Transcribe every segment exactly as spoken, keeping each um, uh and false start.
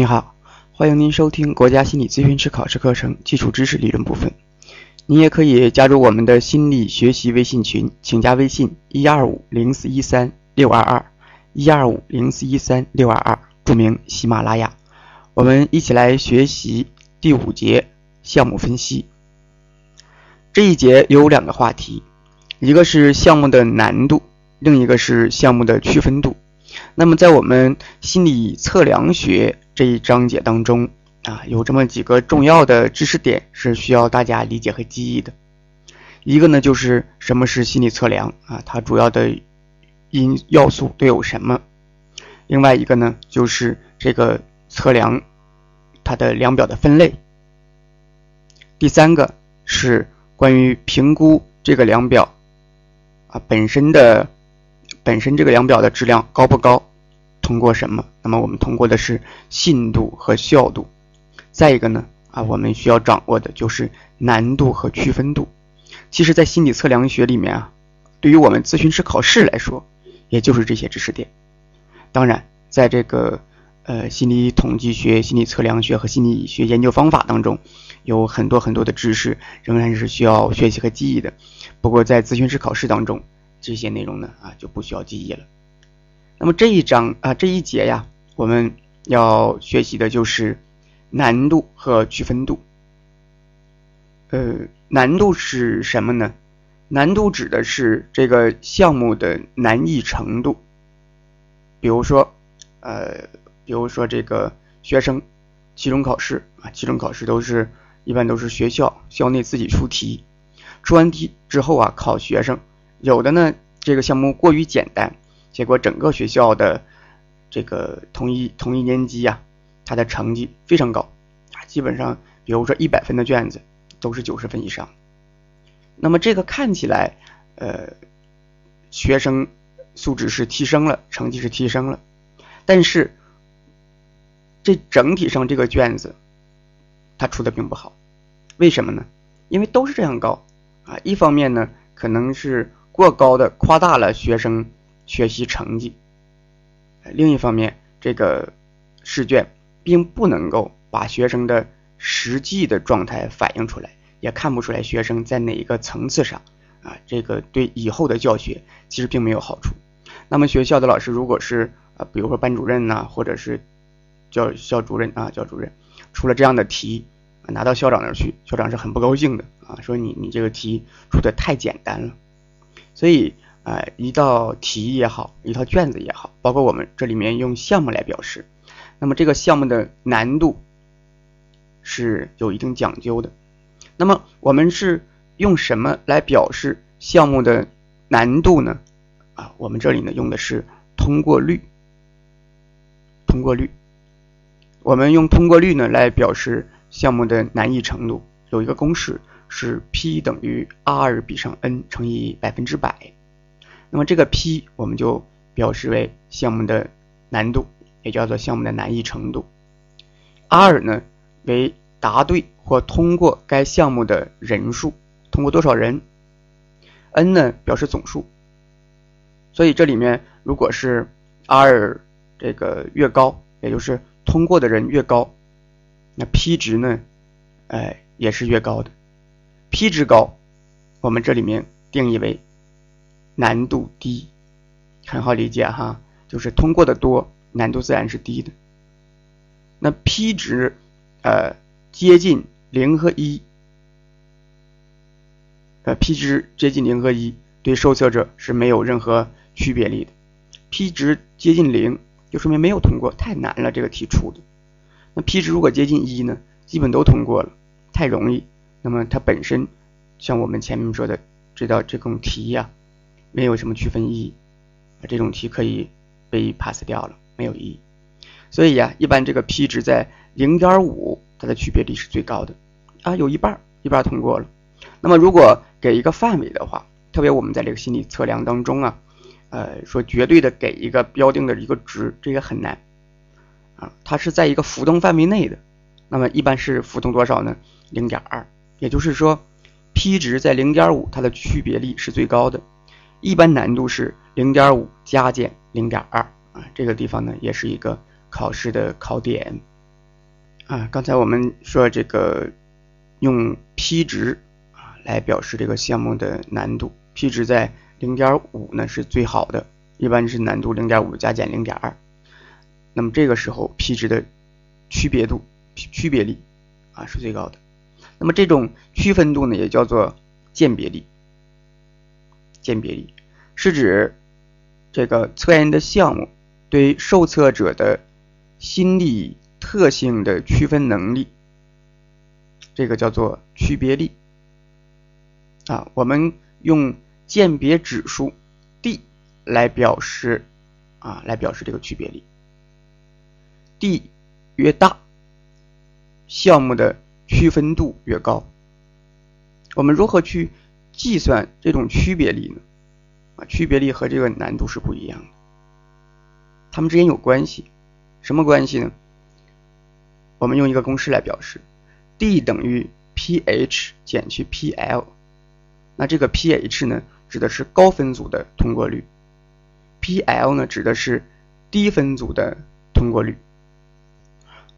您好，欢迎您收听国家心理咨询师考试课程基础知识理论部分。您也可以加入我们的心理学习微信群，请加微信一二五零四一三六二二 一二五零四一三六二二，注明喜马拉雅。我们一起来学习第五节项目分析。这一节有两个话题，一个是项目的难度，另一个是项目的区分度。那么在我们心理测量学这一章节当中啊，有这么几个重要的知识点是需要大家理解和记忆的。一个呢，就是什么是心理测量啊，它主要的因要素都有什么。另外一个呢，就是这个测量它的量表的分类。第三个是关于评估这个量表啊本身的本身这个量表的质量高不高，通过什么？那么我们通过的是信度和效度。再一个呢，啊，我们需要掌握的就是难度和区分度。其实，在心理测量学里面啊，对于我们咨询师考试来说，也就是这些知识点。当然，在这个呃心理统计学、心理测量学和心理学研究方法当中，有很多很多的知识仍然是需要学习和记忆的。不过，在咨询师考试当中，这些内容呢啊就不需要记忆了。那么这一章啊这一节呀，我们要学习的就是难度和区分度。呃，难度是什么呢？难度指的是这个项目的难易程度。比如说，呃，比如说这个学生期中考试啊，期中考试都是一般都是学校校内自己出题，出完题之后啊，考学生。有的呢，这个项目过于简单，结果整个学校的这个同一同一年级啊，它的成绩非常高啊，基本上比如说一百分的卷子都是九十分以上。那么这个看起来，呃，学生素质是提升了，成绩是提升了，但是这整体上这个卷子它出的并不好，为什么呢？因为都是这样高啊，一方面呢，可能是过高的夸大了学生学习成绩，另一方面，这个试卷并不能够把学生的实际的状态反映出来，也看不出来学生在哪一个层次上啊，这个对以后的教学其实并没有好处。那么学校的老师如果是啊，比如说班主任呐、啊，或者是教校主任啊，教主任出了这样的题，拿到校长那儿去，校长是很不高兴的啊，说你你这个题出的太简单了。所以啊、呃，一道题也好，一套卷子也好，包括我们这里面用项目来表示，那么这个项目的难度是有一定讲究的。那么我们是用什么来表示项目的难度呢？啊，我们这里呢用的是通过率，通过率，我们用通过率呢来表示项目的难易程度。有一个公式是 P 等于 R 比上 N 乘以百分之百，那么这个 P 我们就表示为项目的难度，也叫做项目的难易程度。R 呢为答对或通过该项目的人数，通过多少人。N 呢表示总数。所以这里面如果是 R 这个越高，也就是通过的人越高，那 P 值呢，哎，也是越高的。P 值高，我们这里面定义为难度低，很好理解哈，就是通过的多，难度自然是低的。那 P 值呃接近零和一，呃 P 值接近零和一，对受测者是没有任何区别力的。P 值接近零，就说明没有通过，太难了这个题出的。那 P 值如果接近一呢，基本都通过了，太容易。那么它本身像我们前面说的这道这种题呀、啊，没有什么区分意义，这种题可以被 pass 掉了，没有意义。所以呀、啊，一般这个 P 值在 零点五， 它的区别力是最高的啊，有一半一半通过了。那么如果给一个范围的话，特别我们在这个心理测量当中啊，呃，说绝对的给一个标定的一个值，这个很难啊，它是在一个浮动范围内的。那么一般是浮动多少呢？ 零点二， 也就是说 P 值在 零点五， 它的区别力是最高的。一般难度是 零点五 加减 零点二 啊，这个地方呢也是一个考试的考点。啊，刚才我们说这个用 P 值啊来表示这个项目的难度 ，P 值在 零点五 呢是最好的，一般是难度 零点五 加减 零点二。那么这个时候 P 值的区别度、区别力啊是最高的。那么这种区分度呢也叫做鉴别力。鉴别力是指这个测验的项目对受测者的心理特性的区分能力，这个叫做区别力啊。我们用鉴别指数 D 来表示啊，来表示这个区别力。D 越大，项目的区分度越高。我们如何去计算这种区别力呢？啊，区别力和这个难度是不一样的，它们之间有关系。什么关系呢？我们用一个公式来表示 ，D 等于 pH 减去 P L。那这个 pH 呢，指的是高分组的通过率 ；P L 呢，指的是低分组的通过率。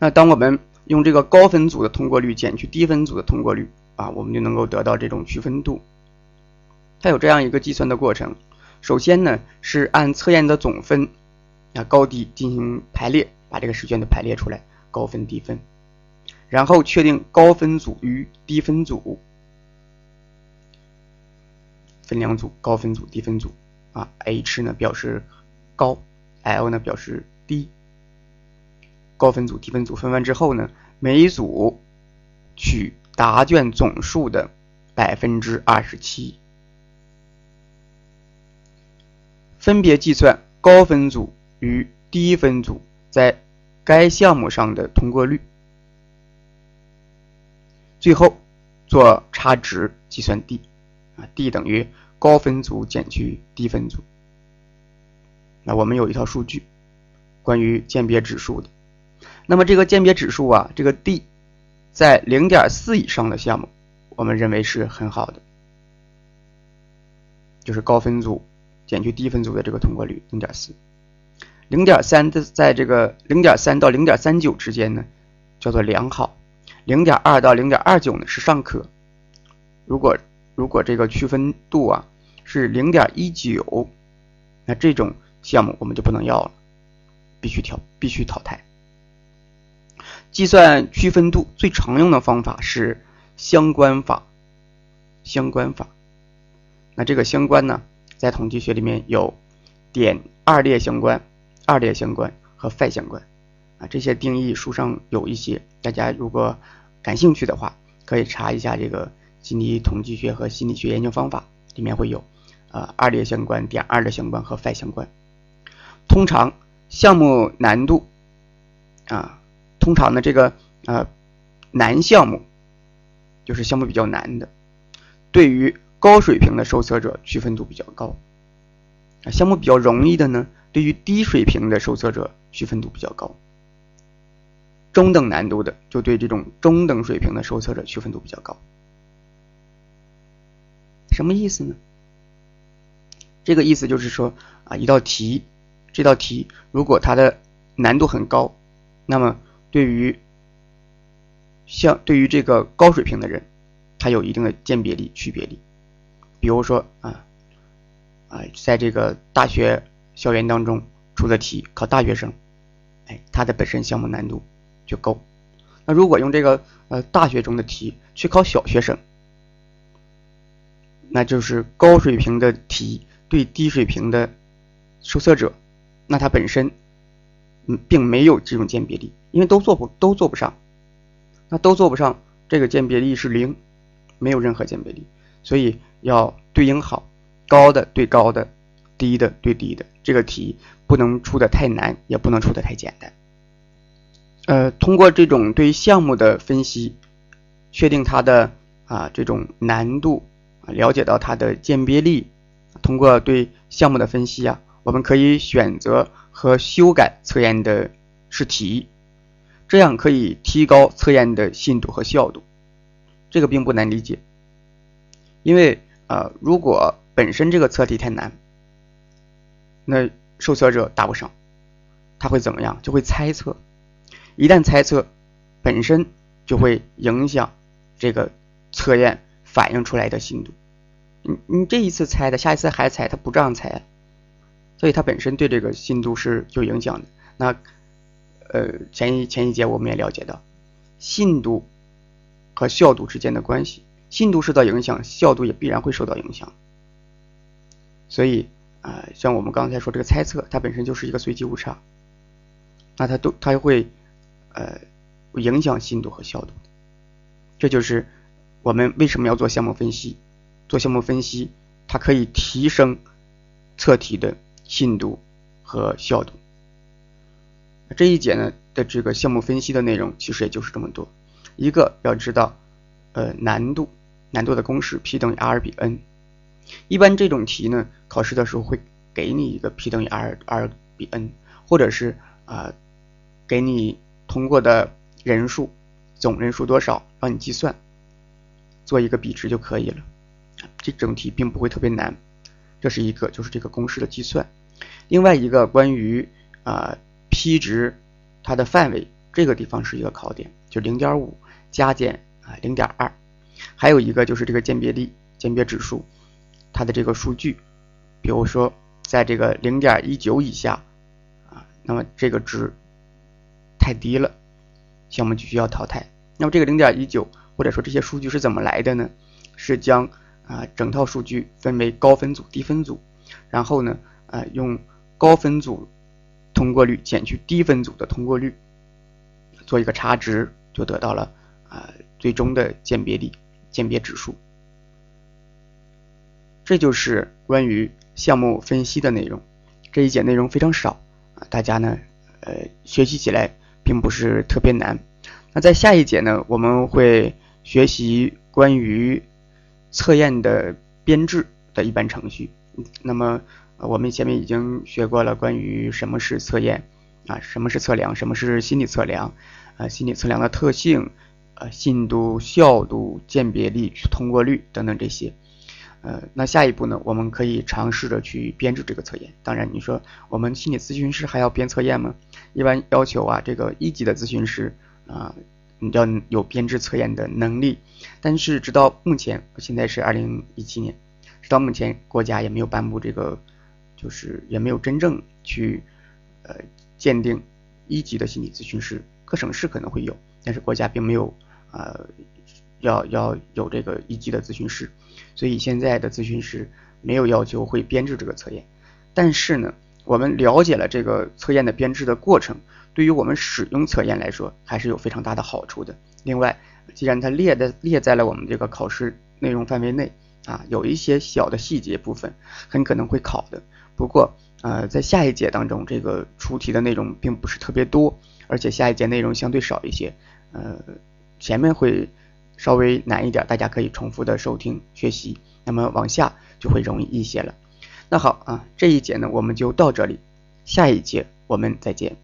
那当我们用这个高分组的通过率减去低分组的通过率啊，我们就能够得到这种区分度。它有这样一个计算的过程。首先呢，是按测验的总分啊高低进行排列，把这个试卷的排列出来，高分低分，然后确定高分组与低分组，分两组，高分组、低分组啊。H 呢表示高 ，L 呢表示低。高分组、低分组分完之后呢，每一组取答卷总数的 百分之二十七， 分别计算高分组与低分组在该项目上的通过率，最后做差值计算 D 啊 D 等于高分组减去低分组。那我们有一套数据关于鉴别指数的。那么这个鉴别指数啊，这个 D 在 零点四 以上的项目，我们认为是很好的，就是高分组减去低分组的这个通过率 零点四。 零点三 在这个 零点三 到 零点三九 之间呢叫做良好， 零点二 到 零点二九 呢是尚可。如果如果这个区分度啊是 零点一九， 那这种项目我们就不能要了，必须调必须淘汰。计算区分度最常用的方法是相关法，相关法。那这个相关呢，在统计学里面有点二列相关、二列相关和泛相关啊，这些定义书上有一些，大家如果感兴趣的话，可以查一下这个心理统计学和心理学研究方法，里面会有呃二列相关、点二列相关和泛相关。通常项目难度啊。通常呢，这个呃难项目，就是项目比较难的，对于高水平的受测者区分度比较高。啊，项目比较容易的呢，对于低水平的受测者区分度比较高。中等难度的，就对这种中等水平的受测者区分度比较高。什么意思呢？这个意思就是说啊，一道题，这道题如果它的难度很高，那么对于像对于这个高水平的人，他有一定的鉴别力、区别力。比如说啊啊，在这个大学校园当中出的题，考大学生，哎，他的本身项目难度就高。那如果用这个呃大学中的题去考小学生，那就是高水平的题对低水平的受测者，那他本身嗯并没有这种鉴别力。因为都做不都做不上，那都做不上，这个鉴别力是零，没有任何鉴别力，所以要对应好，高的对高的，低的对低的，这个题不能出的太难，也不能出的太简单。呃，通过这种对项目的分析，确定它的啊这种难度，了解到它的鉴别力，通过对项目的分析啊，我们可以选择和修改测验的试题。这样可以提高测验的信度和效度，这个并不难理解。因为呃，如果本身这个测题太难，那受测者答不上，他会怎么样？就会猜测。一旦猜测，本身就会影响这个测验反映出来的信度。你你这一次猜的，下一次还猜，它不这样猜，所以它本身对这个信度是有影响的。那呃前一前一节我们也了解到信度和效度之间的关系，信度受到影响，效度也必然会受到影响。所以啊、呃，像我们刚才说这个猜测，它本身就是一个随机误差，那它都它会呃影响信度和效度。这就是我们为什么要做项目分析。做项目分析，它可以提升测题的信度和效度。这一节呢的这个项目分析的内容其实也就是这么多。一个要知道呃难度，难度的公式 P 等于 R 比 N。一般这种题呢考试的时候会给你一个 P 等于 R, R 比 N， 或者是啊、呃、给你通过的人数总人数多少让你计算，做一个比值就可以了。这种题并不会特别难。这是一个，就是这个公式的计算。另外一个关于啊、呃、P 值它的范围，这个地方是一个考点，就 零点五 加减啊 零点二。还有一个就是这个鉴别力，鉴别指数，它的这个数据，比如说在这个 零点一九 以下啊，那么这个值太低了，项目就需要淘汰。那么这个 零点一九 或者说这些数据是怎么来的呢？是将啊整套数据分为高分组、低分组，然后呢啊用高分组通过率减去低分组的通过率，做一个差值，就得到了啊、呃、最终的鉴别力、鉴别指数。这就是关于项目分析的内容。这一节内容非常少啊，大家呢呃学习起来并不是特别难。那在下一节呢，我们会学习关于测验的编制的一般程序。那么我们前面已经学过了关于什么是测验啊，什么是测量，什么是心理测量，呃、啊，心理测量的特性，呃、啊，信度、效度、鉴别力、通过率等等这些。呃，那下一步呢，我们可以尝试着去编制这个测验。当然，你说我们心理咨询师还要编测验吗？一般要求啊，这个一级的咨询师啊，你要有编制测验的能力。但是直到目前，现在是二零一七年，直到目前国家也没有颁布这个。就是也没有真正去呃鉴定一级的心理咨询师，各省市可能会有，但是国家并没有呃要要有这个一级的咨询师，所以现在的咨询师没有要求会编制这个测验。但是呢，我们了解了这个测验的编制的过程，对于我们使用测验来说还是有非常大的好处的。另外，既然它列的列在了我们这个考试内容范围内啊，有一些小的细节部分很可能会考的。不过，呃，在下一节当中，这个出题的内容并不是特别多，而且下一节内容相对少一些，呃，前面会稍微难一点，大家可以重复的收听学习，那么往下就会容易一些了。那好啊，这一节呢我们就到这里，下一节我们再见。